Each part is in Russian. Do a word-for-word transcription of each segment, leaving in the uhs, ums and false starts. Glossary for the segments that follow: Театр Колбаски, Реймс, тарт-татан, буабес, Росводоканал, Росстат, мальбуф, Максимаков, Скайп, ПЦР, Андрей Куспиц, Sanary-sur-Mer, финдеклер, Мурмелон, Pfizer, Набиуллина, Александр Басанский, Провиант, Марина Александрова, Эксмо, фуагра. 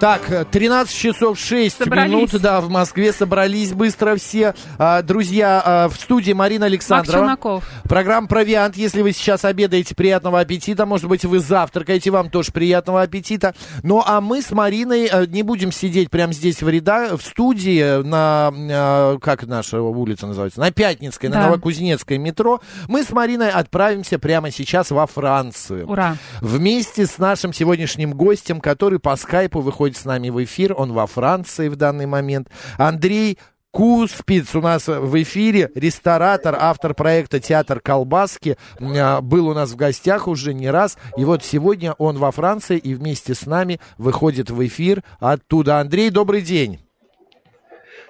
Так, тринадцать часов шесть собрались. Минут, да, в Москве собрались быстро все. Друзья, в студии Марина Александрова. Максимаков. Программа «Провиант». Если вы сейчас обедаете, приятного аппетита. Может быть, вы завтракаете, вам тоже приятного аппетита. Ну, а мы с Мариной не будем сидеть прямо здесь в рядах, в студии на, как наша улица называется, на Пятницкой, да. на Новокузнецкой метро. Мы с Мариной отправимся прямо сейчас во Францию. Ура! Вместе с нашим сегодняшним гостем, который по скайпу выходит с нами в эфир, он во Франции в данный момент. Андрей Куспиц у нас в эфире, ресторатор, автор проекта «Театр Колбаски», был у нас в гостях уже не раз, и вот сегодня он во Франции и вместе с нами выходит в эфир оттуда. Андрей, добрый день.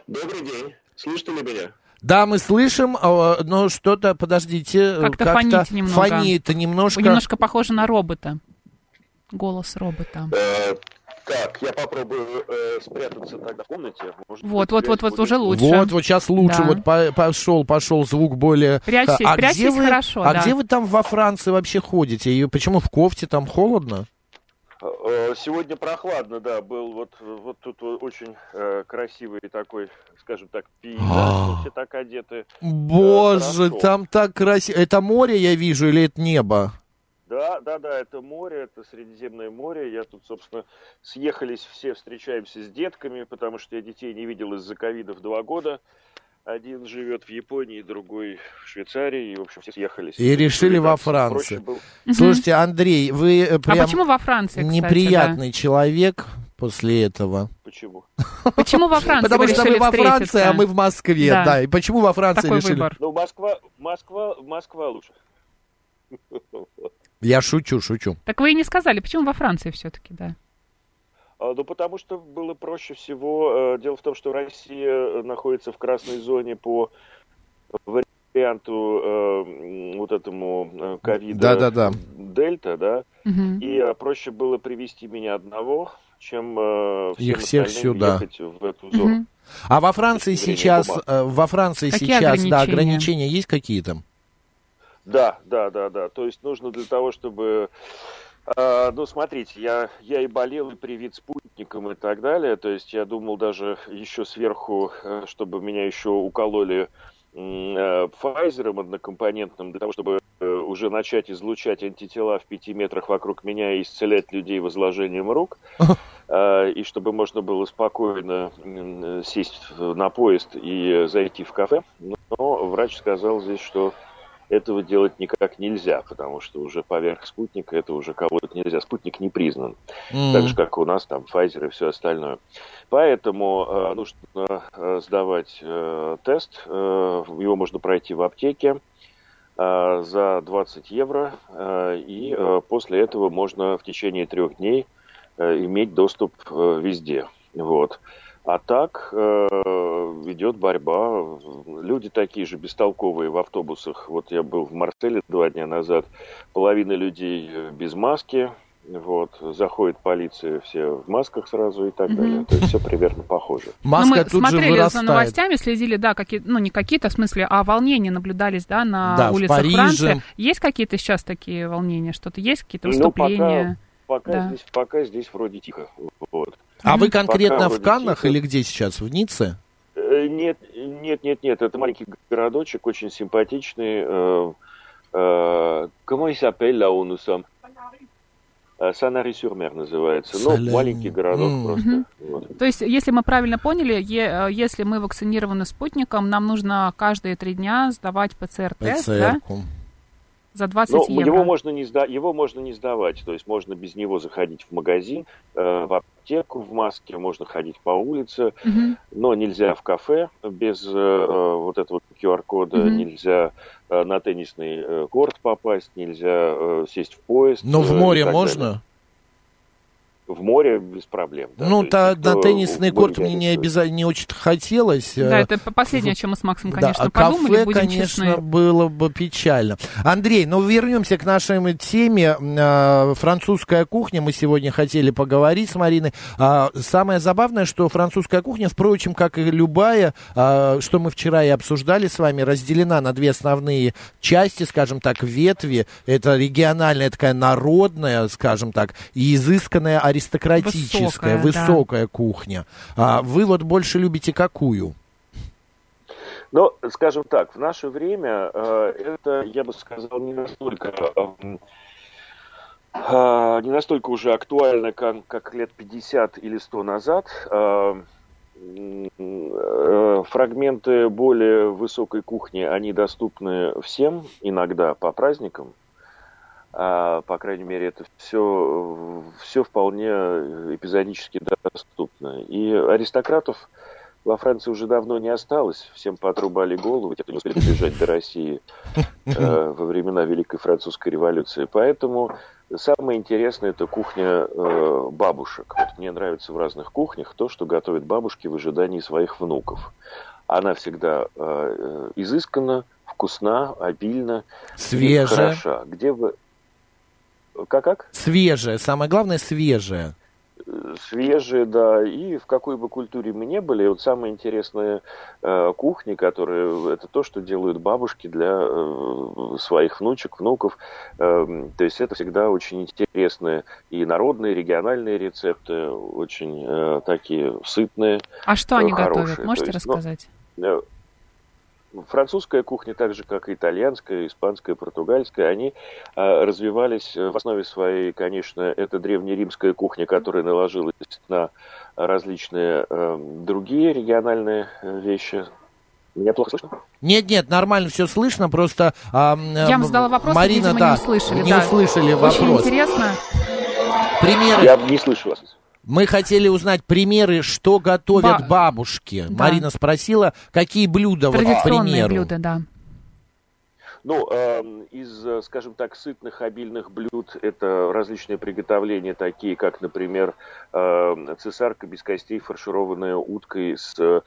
Добрый день. Слышите ли меня? Да, мы слышим, но что-то, подождите, как-то, как-то фонит немного. Фонит немножко. Немножко похоже на робота. Голос робота. Так, я попробую э, спрятаться тогда в комнате. Вот-вот-вот, уже лучше. Вот, вот сейчас лучше, да. вот по, пошел, пошел звук более... Прячьтесь, а прячьтесь где вы, хорошо, А да. где вы там во Франции вообще ходите? И почему в кофте там холодно? Сегодня прохладно, да, был вот, вот тут очень э, красивый такой, скажем так, пейзаж, все так одеты. Боже, хорошо. Там так красиво. Это море я вижу или это небо? Да, да, да, это море, это Средиземное море. Я тут, собственно, съехались все, встречаемся с детками, потому что я детей не видел из-за ковида в два года. Один живет в Японии, другой в Швейцарии, и, в общем, все съехались. И решили во Франции. Слушайте, Андрей, вы прям... А почему во Франции, кстати, неприятный да? человек... После этого. Почему? Почему во Франции? Потому что мы во Франции, а мы в Москве, да. да. И почему во Франции такой решили? Выбор. Ну, Москва, Москва, Москва лучше. Я шучу, шучу. Так вы и не сказали, почему во Франции все-таки, да? А, ну, потому что было проще всего. Дело в том, что Россия находится в красной зоне по варианту э, вот этому ковида. Да-да-да. Дельта, да? Угу. И проще было привезти меня одного, чем э, всем их всех сюда. Ехать в эту зону. Угу. А во Франции сейчас, э, во Франции какие сейчас, ограничения? Да, ограничения есть какие-то? Да, да, да, да. То есть нужно для того, чтобы... Э, ну, смотрите, я, я и болел, и привит спутником и так далее. То есть я думал даже еще сверху, чтобы меня еще укололи э, Pfizer'ом однокомпонентным, для того, чтобы э, уже начать излучать антитела в пяти метрах вокруг меня и исцелять людей возложением рук. Э, и чтобы можно было спокойно э, сесть на поезд и зайти в кафе. Но врач сказал здесь, что... Этого делать никак нельзя, потому что уже поверх спутника это уже кого-то нельзя. Спутник не признан. Mm-hmm. Так же, как у нас там Pfizer и все остальное. Поэтому э, нужно э, сдавать э, тест. Э, его можно пройти в аптеке э, за двадцать евро. Э, и э, после этого можно в течение трех дней э, иметь доступ э, везде. Вот. А так э, идет борьба. Люди такие же бестолковые в автобусах. Вот я был в Марселе два дня назад. Половина людей без маски. Вот. Заходит полиция, все в масках сразу и так mm-hmm. далее. То есть все примерно похоже. Маска мы тут смотрели же вырастает. За новостями, следили, да, какие, ну не какие-то в смысле, а волнения наблюдались, да, на да, улицах Франции. Есть какие-то сейчас такие волнения? Что-то есть? Какие-то выступления? Ну, пока, пока, да. здесь, пока здесь вроде тихо. Вот. А вы конкретно пока в Каннах или где сейчас, в Ницце? Нет, нет, нет, нет. Это маленький городочек, очень симпатичный. Comment il s'appelle là où nous sommes? Sanary-sur-Mer называется. Ну, маленький городок mm. просто. Mm-hmm. Вот. То есть, если мы правильно поняли, е- если мы вакцинированы спутником, нам нужно каждые три дня сдавать ПЦР-тест, да? За двадцать евро. Его можно, не сда- его можно не сдавать, то есть можно без него заходить в магазин, э, в аптеку, в маске, можно ходить по улице, mm-hmm. но нельзя в кафе без э, вот этого ку ар кода, mm-hmm. нельзя э, на теннисный э, корт попасть, нельзя э, сесть в поезд. Но э, в море можно? Далее. В море без проблем. Да. Ну, та, есть, на теннисный корт мне не обязательно не очень хотелось. Да, это последнее, о чем мы с Максом, конечно, да, подумали. Кафе, будем конечно, честны. Было бы печально. Андрей, ну вернемся к нашей теме. Французская кухня. Мы сегодня хотели поговорить с Мариной. Самое забавное, что французская кухня, впрочем, как и любая, что мы вчера и обсуждали с вами, разделена на две основные части, скажем так, ветви. Это региональная, такая народная, скажем так, и изысканная ориентация. Аристократическая, высокая, высокая да. кухня. А вы вот больше любите какую? Ну, скажем так, в наше время э, это, я бы сказал, не настолько, э, э, не настолько уже актуально, как, как лет пятьдесят или сто назад. Э, э, фрагменты более высокой кухни, они доступны всем, иногда по праздникам. По крайней мере, это все, все вполне эпизодически доступно. И аристократов во Франции уже давно не осталось. Всем поотрубали головы, те, кто не успели добежать до России э, во времена Великой Французской революции. Поэтому самое интересное – это кухня э, бабушек. Вот мне нравится в разных кухнях то, что готовят бабушки в ожидании своих внуков. Она всегда э, изысканна, вкусна, обильна, свежая. Хороша. Где вы... Как-как? Свежее. Самое главное, свежее. Свежее, да. И в какой бы культуре мы ни были, вот самая интересная э, кухня, которая, это то, что делают бабушки для э, своих внучек, внуков. Э, то есть это всегда очень интересные и народные, и региональные рецепты, очень э, такие сытные, а что они хорошие. Готовят? Можете есть, рассказать? Ну, французская кухня, так же, как и итальянская, испанская, португальская, они э, развивались в основе своей, конечно, это древнеримская кухня, которая наложилась на различные э, другие региональные вещи. Меня плохо слышно? Нет, нет, нормально все слышно, просто... Э, э, Я вам задала вопрос, Марина, видимо, да, не услышали. Не да. услышали вопрос. Очень интересно. Примеры. Я не слышу вас. Мы хотели узнать примеры, что готовят Ба... бабушки. Да. Марина спросила, какие блюда, вот, к примеру. Блюда, да. Ну, э, из, скажем так, сытных, обильных блюд это различные приготовления, такие как, например, э, цесарка без костей, фаршированная уткой с, э,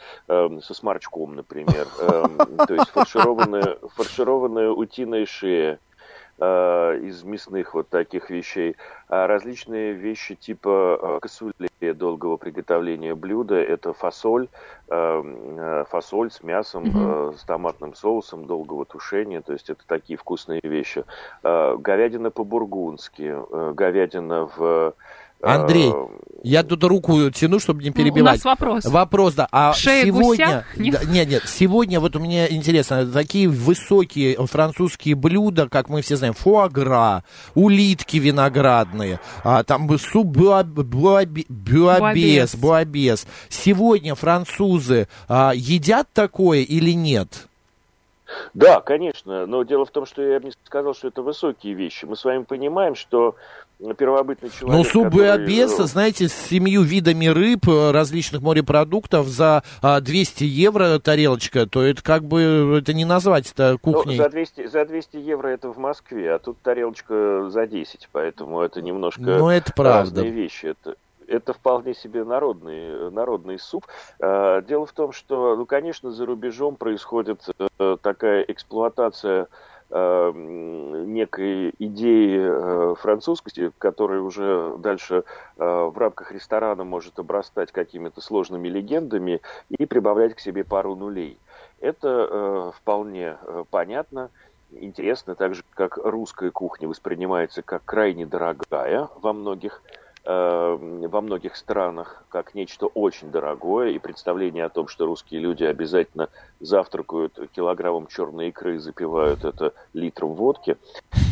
со сморчком, например. То есть фаршированная утиная шея. Из мясных вот таких вещей. А различные вещи типа косули долгого приготовления блюда. Это фасоль, фасоль с мясом, mm-hmm. с томатным соусом долгого тушения. То есть это такие вкусные вещи. Говядина по-бургундски, говядина в... Андрей, я тут руку тяну, чтобы не перебивать. Ну, у нас вопрос. Вопрос, да. А шея сегодня... гуся? Нет. Да, нет, нет. Сегодня вот у меня интересно, такие высокие французские блюда, как мы все знаем, фуагра, улитки виноградные, а, там суп буабес, буабес. Сегодня французы а, едят такое или нет? Да, конечно, но дело в том, что я бы не сказал, что это высокие вещи. Мы с вами понимаем, что первобытный человек... Ну, суп буабеса, который... знаете, с семью видами рыб, различных морепродуктов за двести евро тарелочка, то это как бы, это не назвать это кухней. Ну, за двести, за двести евро это в Москве, а тут тарелочка за десять, поэтому это немножко ну, это правда. Разные вещи. Это... Это вполне себе народный, народный суп. Дело в том, что, ну, конечно, за рубежом происходит такая эксплуатация некой идеи французскости, которая уже дальше в рамках ресторана может обрастать какими-то сложными легендами и прибавлять к себе пару нулей. Это вполне понятно. Интересно, так же, как русская кухня воспринимается как крайне дорогая во многих во многих странах как нечто очень дорогое, и представление о том, что русские люди обязательно завтракают килограммом черной икры и запивают это литром водки,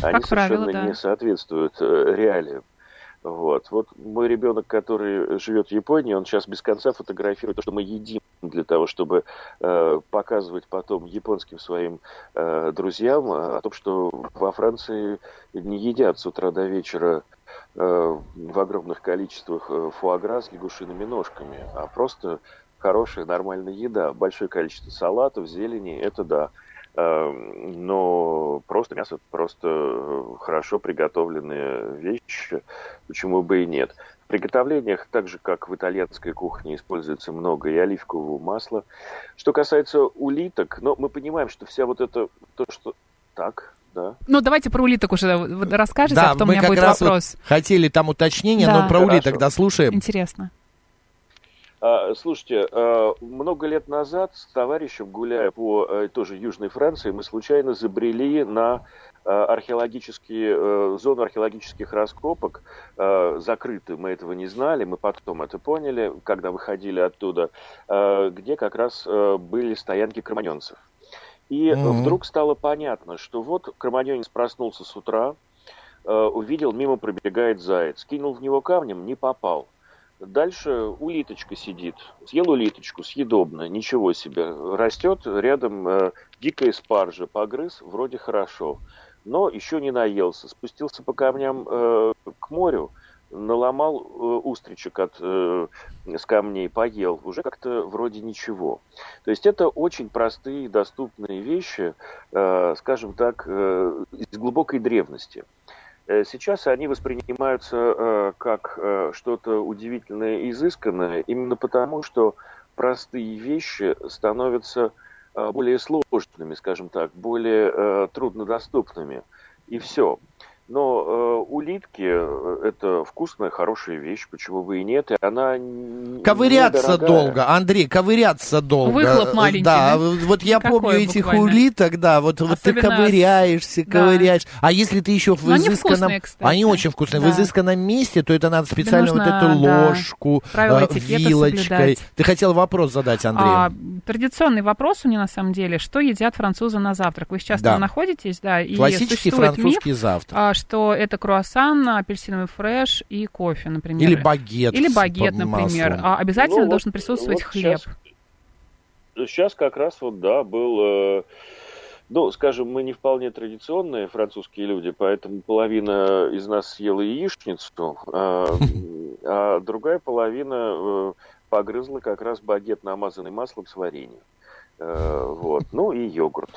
они как совершенно правило, да. не соответствуют реалиям. Вот. Вот мой ребенок, который живет в Японии, он сейчас без конца фотографирует то, что мы едим, для того, чтобы э, показывать потом японским своим э, друзьям о том, что во Франции не едят с утра до вечера э, в огромных количествах фуагра с лягушиными ножками, а просто хорошая, нормальная еда. Большое количество салатов, зелени, это да. но просто мясо, просто хорошо приготовленные вещи, почему бы и нет. В приготовлениях, так же как в итальянской кухне, используется много и оливкового масла. Что касается улиток, но мы понимаем, что вся вот эта, то, что так... Да. Ну, давайте про улиток уже расскажете, да, а потом у меня будет вопрос. Да, мы как раз вот хотели там уточнение, да. но про Хорошо. улиток дослушаем. Интересно. А, слушайте, а, много лет назад с товарищем, гуляя по а, тоже Южной Франции, мы случайно забрели на а, археологические, а, зону археологических раскопок. А, закрыты, мы этого не знали, мы потом это поняли, когда выходили оттуда, а, где как раз а, были стоянки кроманьонцев. И mm-hmm. вдруг стало понятно, что вот кроманьонец проснулся с утра, э, увидел, мимо пробегает заяц, кинул в него камнем, не попал. Дальше улиточка сидит, съел улиточку, съедобно, ничего себе, растет, рядом э, дикая спаржа, погрыз, вроде хорошо, но еще не наелся, спустился по камням э, к морю, наломал э, устричек от, э, с камней, поел, уже как-то вроде ничего. То есть это очень простые, доступные вещи, э, скажем так, э, из глубокой древности. Э, сейчас они воспринимаются э, как э, что-то удивительное и изысканное, именно потому, что простые вещи становятся э, более сложными, скажем так, более э, труднодоступными, и все. Но э, улитки – это вкусная, хорошая вещь, почему бы и нет, и она Ковыряться недорогая. долго, Андрей, ковыряться долго. Выхлоп маленький. Да, да? вот я Какое помню этих буквально? улиток, да, вот, вот ты ковыряешься, да. ковыряешь. А если ты еще в Но изысканном… Они вкусные, кстати. Они очень вкусные. Да. В изысканном месте, то это надо специально нужно, вот эту да. ложку, Правила вилочкой. Соблюдать. Ты хотел вопрос задать, Андрей. А, традиционный вопрос у меня на самом деле, что едят французы на завтрак? Вы сейчас да. там находитесь, да, и Классический французский миф, завтрак. что это круассан, апельсиновый фреш и кофе, например. Или багет. Или багет, например. А обязательно ну, должен вот, присутствовать вот хлеб. Сейчас, сейчас как раз вот, да, был... Ну, скажем, мы не вполне традиционные французские люди, поэтому половина из нас съела яичницу, а другая половина погрызла как раз багет, намазанный маслом с вареньем. Вот. Ну, и йогурт.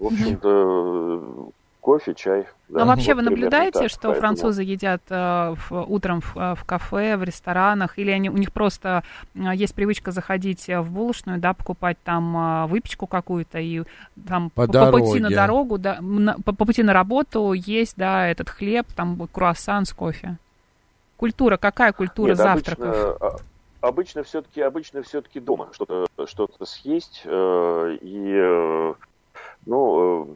В общем-то... Кофе, чай. Да. А вообще вот вы наблюдаете, так, что поэтому... французы едят э, в, утром в, в кафе, в ресторанах, или они, у них просто э, есть привычка заходить в булочную, да, покупать там э, выпечку какую-то, и там по, по пути на дорогу, да, на, по, по пути на работу есть, да, этот хлеб, там круассан с кофе. Культура, какая культура Нет, завтраков? Обычно... Обычно все-таки, обычно все-таки дома что-то, что-то съесть, э, и, э, ну... Э,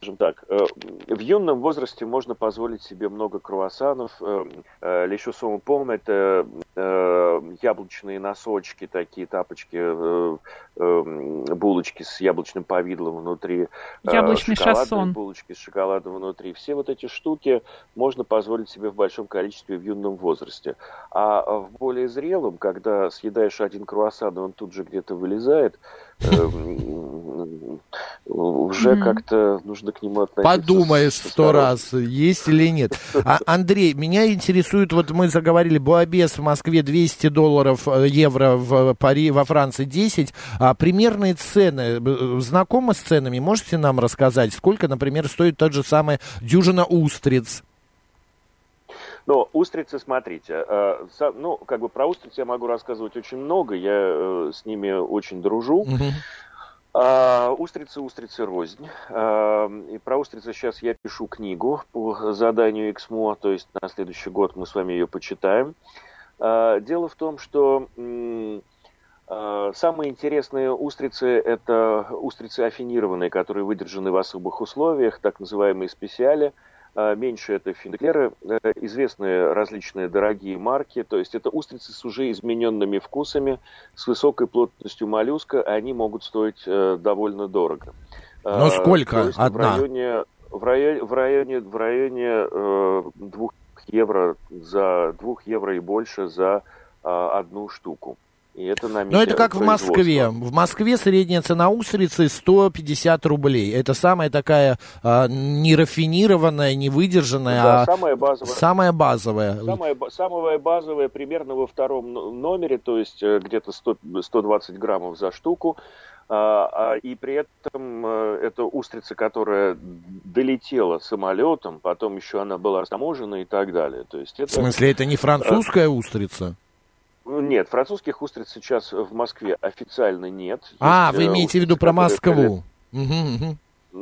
Скажем так, в юном возрасте можно позволить себе много круассанов. Les chaussons pommes – это яблочные носочки, такие тапочки, булочки с яблочным повидлом внутри. Яблочный шассон. Булочки с шоколадом внутри. Все вот эти штуки можно позволить себе в большом количестве в юном возрасте. А в более зрелом, когда съедаешь один круассан, он тут же где-то вылезает, уже как-то нужно к нему относиться. Подумаешь сто раз, есть или нет. А, Андрей, меня интересует, вот мы заговорили, буабес в Москве двести долларов, евро в Пари, во Франции десять. А примерные цены, знакомы с ценами? Можете нам рассказать, сколько, например, стоит тот же самый дюжина устриц? Но устрицы, смотрите, э, сам, ну, как бы про устриц я могу рассказывать очень много, я э, с ними очень дружу. Угу. А, устрицы, устрицы рознь. А, и про устрицы сейчас я пишу книгу по заданию Эксмо, то есть на следующий год мы с вами ее почитаем. А, дело в том, что м- а, самые интересные устрицы – это устрицы афинированные, которые выдержаны в особых условиях, так называемые спесиали. Меньше это финдеклеры, известные различные дорогие марки, то есть это устрицы с уже измененными вкусами, с высокой плотностью моллюска, они могут стоить довольно дорого. Но сколько одна? В районе, в районе, в районе, в районе двух евро, за двух евро и больше за одну штуку. И это на Но это как в Москве. В Москве средняя цена устрицы сто пятьдесят рублей. Это самая такая а, не рафинированная, не выдержанная, да, а самая базовая. Самая базовая. Самая, самая базовая примерно во втором номере, то есть где-то сто двадцать граммов за штуку. И при этом это устрица, которая долетела самолетом, потом еще она была таможена и так далее. То есть это... В смысле, это не французская устрица? Нет, французских устриц сейчас в Москве официально нет. А, есть, вы имеете в виду про Москву? Прилет... Угу,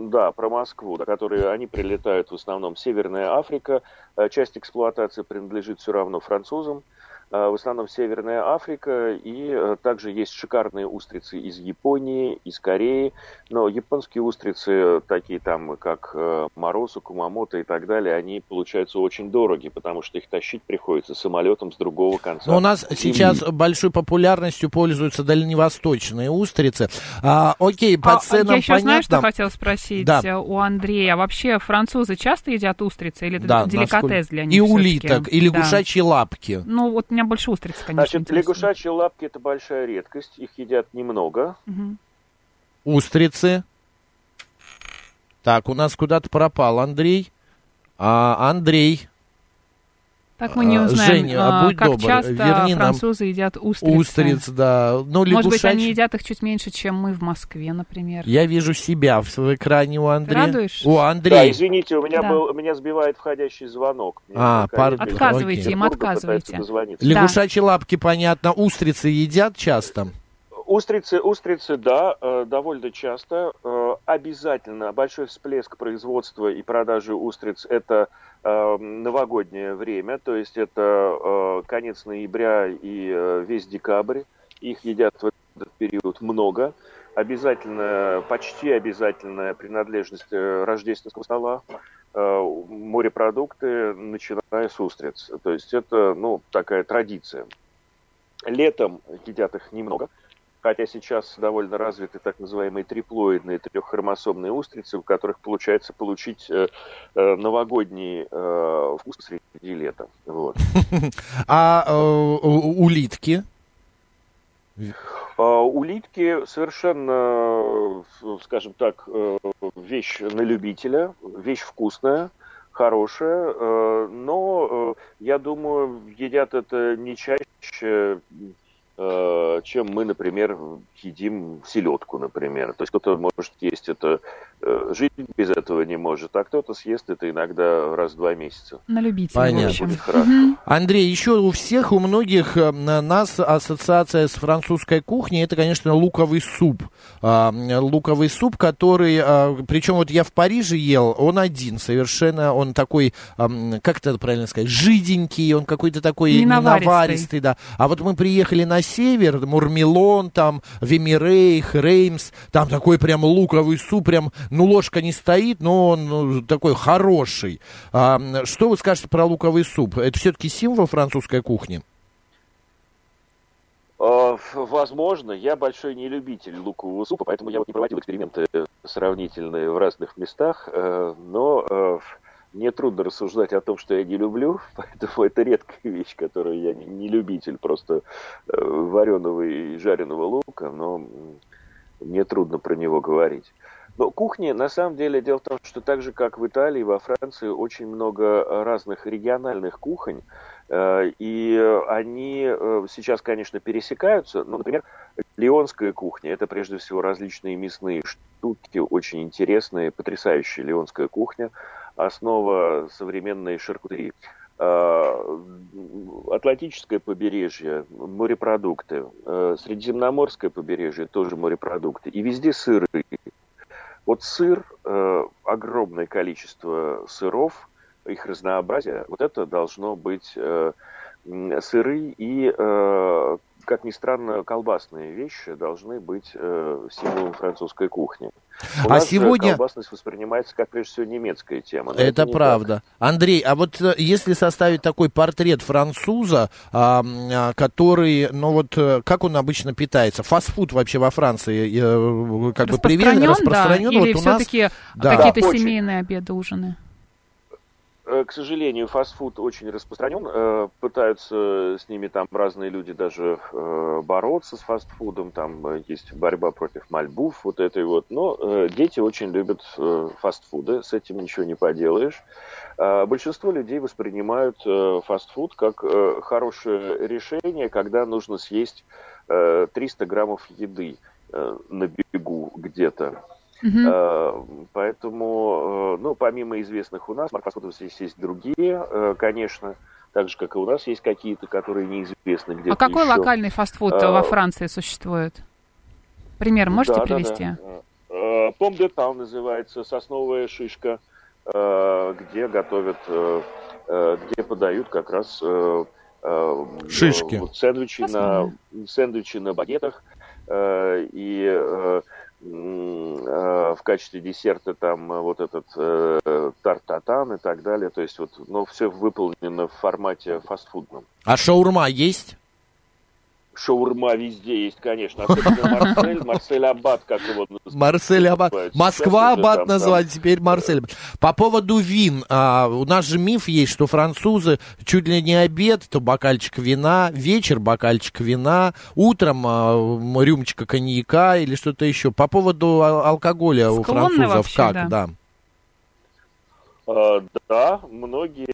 угу. Да, про Москву, да, которые они прилетают в основном. Северная Африка, часть эксплуатации принадлежит все равно французам. В основном Северная Африка, и также есть шикарные устрицы из Японии, из Кореи, но японские устрицы, такие там, как Моросу, Кумамото и так далее, они получаются очень дороги, потому что их тащить приходится самолетом с другого конца. Но у нас и... сейчас большой популярностью пользуются дальневосточные устрицы. А, окей, по а, ценам я еще понятно. Я знаю, что хотела спросить да. у Андрея. Вообще французы часто едят устрицы или да, это деликатес насколько... для них? И все-таки? Улиток, и лягушачьи да. лапки. Ну вот у меня больше устриц, конечно. Значит, интересно. Лягушачьи лапки – это большая редкость, их едят немного. Угу. Устрицы. Так, у нас куда-то пропал Андрей. А, Андрей. Так мы не узнаем, Женя, будь как добр, часто верни французы нам едят устрицы. Устриц, да. Ну, лягушач... Может быть, они едят их чуть меньше, чем мы в Москве, например. Я вижу себя в экране у Андрея. Радуешься? У Андрея. Да, извините, у меня, да. был, меня сбивает входящий звонок. Мне а, пар... Отказывайте им, отказывайте. Лягушачьи да. лапки, понятно. Устрицы едят часто? Устрицы, устрицы, да, довольно часто. Обязательно большой всплеск производства и продажи устриц – это новогоднее время, то есть это конец ноября и весь декабрь. Их едят в этот период много. Обязательно, почти обязательная принадлежность рождественского стола, морепродукты, начиная с устриц. То есть это, ну, такая традиция. Летом едят их немного. Хотя сейчас довольно развиты так называемые триплоидные, треххромосомные устрицы, у которых получается получить э, новогодний э, вкус среди лета. Вот. А э, улитки? Улитки совершенно, скажем так, вещь на любителя, вещь вкусная, хорошая, но, я думаю, едят это не чаще, чем мы, например, едим селедку, например. То есть кто-то может есть это, жизнь без этого не может, а кто-то съест это иногда раз в два месяца. На любителя. Понятно. Угу. Андрей, еще у всех, у многих нас ассоциация с французской кухней, это, конечно, луковый суп. Луковый суп, который, причем вот я в Париже ел, он один совершенно, он такой, как это правильно сказать, жиденький, он какой-то такой ненаваристый. ненаваристый да. А вот мы приехали на север, Мурмелон, там, Вимирейх, Реймс, там такой прям луковый суп, прям, ну, ложка не стоит, но он такой хороший. А, что вы скажете про луковый суп? Это все-таки символ французской кухни? Возможно. Я большой не любитель лукового супа, поэтому я вот не проводил эксперименты сравнительные в разных местах, но... Мне трудно рассуждать о том, что я не люблю, поэтому это редкая вещь, которую я не любитель просто вареного и жареного лука, но мне трудно про него говорить. Но кухни, на самом деле, дело в том, что так же, как в Италии, во Франции очень много разных региональных кухонь, и они сейчас, конечно, пересекаются. Ну, например, лионская кухня – это прежде всего различные мясные штуки, очень интересные, потрясающая лионская кухня, основа современной шаркутерии. Атлантическое побережье – морепродукты, Средиземноморское побережье – тоже морепродукты, и везде сыры. Вот сыр, э, огромное количество сыров, их разнообразие, вот это должно быть э, сыры и, э, как ни странно, колбасные вещи должны быть э, символом французской кухни. У а нас сегодня... колбасность воспринимается как, прежде всего, немецкая тема. Это, это не правда. Так. Андрей, а вот если составить такой портрет француза, который, ну вот, как он обычно питается? Фастфуд вообще во Франции как бы привет, распространен? Да, вот или все-таки нас... да. какие-то да, семейные очень... обеды, ужины? К сожалению, фастфуд очень распространен. Пытаются с ними там разные люди даже бороться с фастфудом. Там есть борьба против мальбуф, вот этой вот. Но дети очень любят фастфуды, с этим ничего не поделаешь. Большинство людей воспринимают фастфуд как хорошее решение, когда нужно съесть триста граммов еды. э, на бегу где-то. Uh-huh. Поэтому, ну, помимо известных у нас, маркетологов здесь есть другие, конечно, так же, как и у нас есть какие-то, которые неизвестны где-то. А какой еще локальный фастфуд uh, во Франции существует? Пример можете да, привести? Пом де Таун называется, сосновая шишка, где готовят, где подают как раз шишки, сэндвичи на, сэндвичи на багетах и... в качестве десерта там вот этот э, тарт-татан и так далее, то есть вот, но все выполнено в формате фастфудном. А шаурма есть? Шаурма везде есть, конечно. Особенно Марсель, Марсель-Аббат, как его называют. Марсель-Аббат. Москва-Аббат назвали, теперь Марсель-Аббат. По поводу вин. А, у нас же миф есть, что французы чуть ли не обед, то бокальчик вина, вечер бокальчик вина, утром а, рюмочка коньяка или что-то еще. По поводу алкоголя склонны у французов вообще, как? Да, да. А, да многие...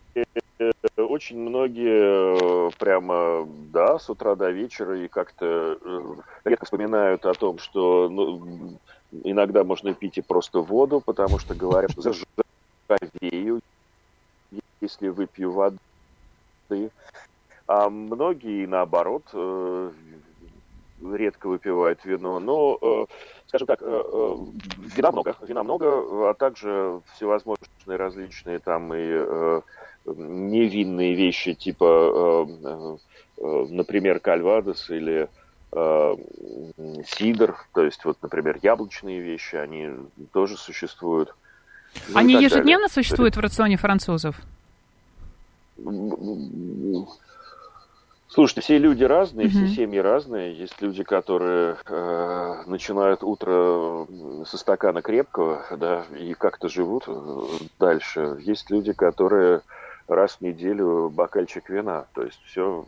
Очень многие прямо, да, с утра до вечера и как-то редко вспоминают о том, что ну, иногда можно пить и просто воду, потому что говорят, что зажравею, если выпью воды. А многие, наоборот, редко выпивают вино, но... Скажем так, вина много, вина много, а также всевозможные различные там и э, невинные вещи, типа, э, э, например, кальвадос или э, сидр, то есть, вот, например, яблочные вещи, они тоже существуют. Ну, они ежедневно далее. Существуют в рационе французов? Слушайте, все люди разные, mm-hmm. все семьи разные. Есть люди, которые э, начинают утро со стакана крепкого, да, и как-то живут дальше. Есть люди, которые раз в неделю бокальчик вина. То есть все...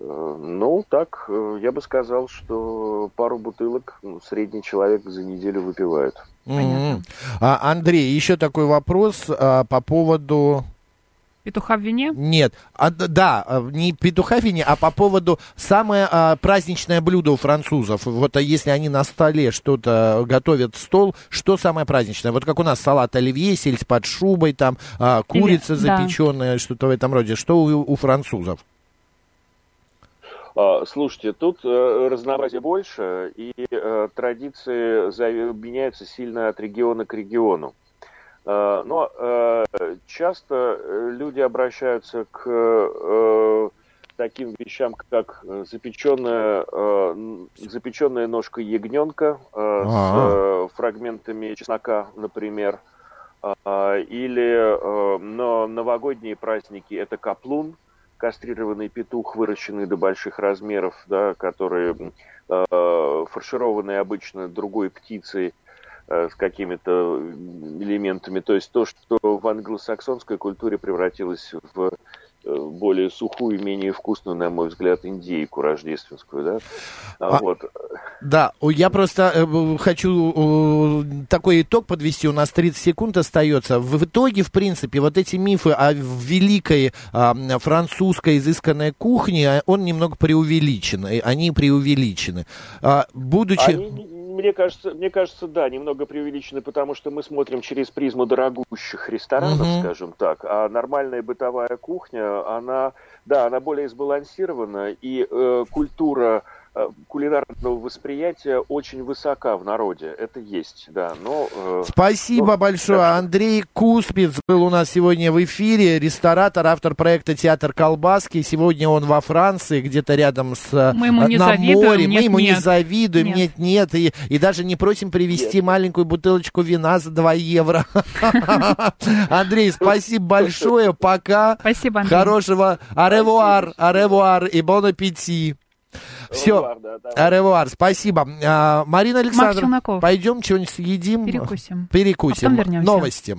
Э, ну, так, э, я бы сказал, что пару бутылок ну, средний человек за неделю выпивает. Mm-hmm. А, Андрей, еще такой вопрос а, по поводу... Петуха в вине? Нет, а, да, не петуха в вине, а по поводу самое а, праздничное блюдо у французов. Вот а если они на столе что-то готовят, стол, что самое праздничное? Вот как у нас салат оливье, сельдь под шубой, там а, курица Или, запеченная, да. что-то в этом роде. Что у, у французов? Слушайте, тут разнообразие больше, и традиции меняются сильно от региона к региону. Но э, часто люди обращаются к э, таким вещам, как запеченная, э, запеченная ножка ягненка э, с э, фрагментами чеснока, например. Э, или э, но новогодние праздники – это каплун, кастрированный петух, выращенный до больших размеров, да, который э, фаршированный обычно другой птицей, с какими-то элементами. То есть то, что в англосаксонской культуре превратилось в более сухую, менее вкусную, на мой взгляд, индейку рождественскую, да? А, вот. Да, я просто хочу такой итог подвести, у нас тридцать секунд остается. В итоге, в принципе, вот эти мифы о великой французской изысканной кухне, он немного преувеличен, они преувеличены. Будучи... Они... Мне кажется, мне кажется, да, немного преувеличены, потому что мы смотрим через призму дорогущих ресторанов, mm-hmm. скажем так, а нормальная бытовая кухня, она, да, она более сбалансирована, и э, культура э, кулинарного восприятия очень высока в народе, это есть, да, но... Э, Спасибо но... большое, Андрей Куспиц был у нас сегодня в эфире, ресторатор, автор проекта «Театр Колбаски», сегодня он во Франции, где-то рядом с... Мы ему не на завидуем, море. Нет, мы ему нет. не завидуем, нет, нет, нет и... И даже не просим привезти Нет. маленькую бутылочку вина за два евро. Андрей, спасибо большое. Пока. Спасибо, Андрей. Хорошего. Аревуар, аревуар и бон аппетит. Все. Аревуар, спасибо. Марина Александровна, пойдем что-нибудь съедим. Перекусим. Перекусим. Новости.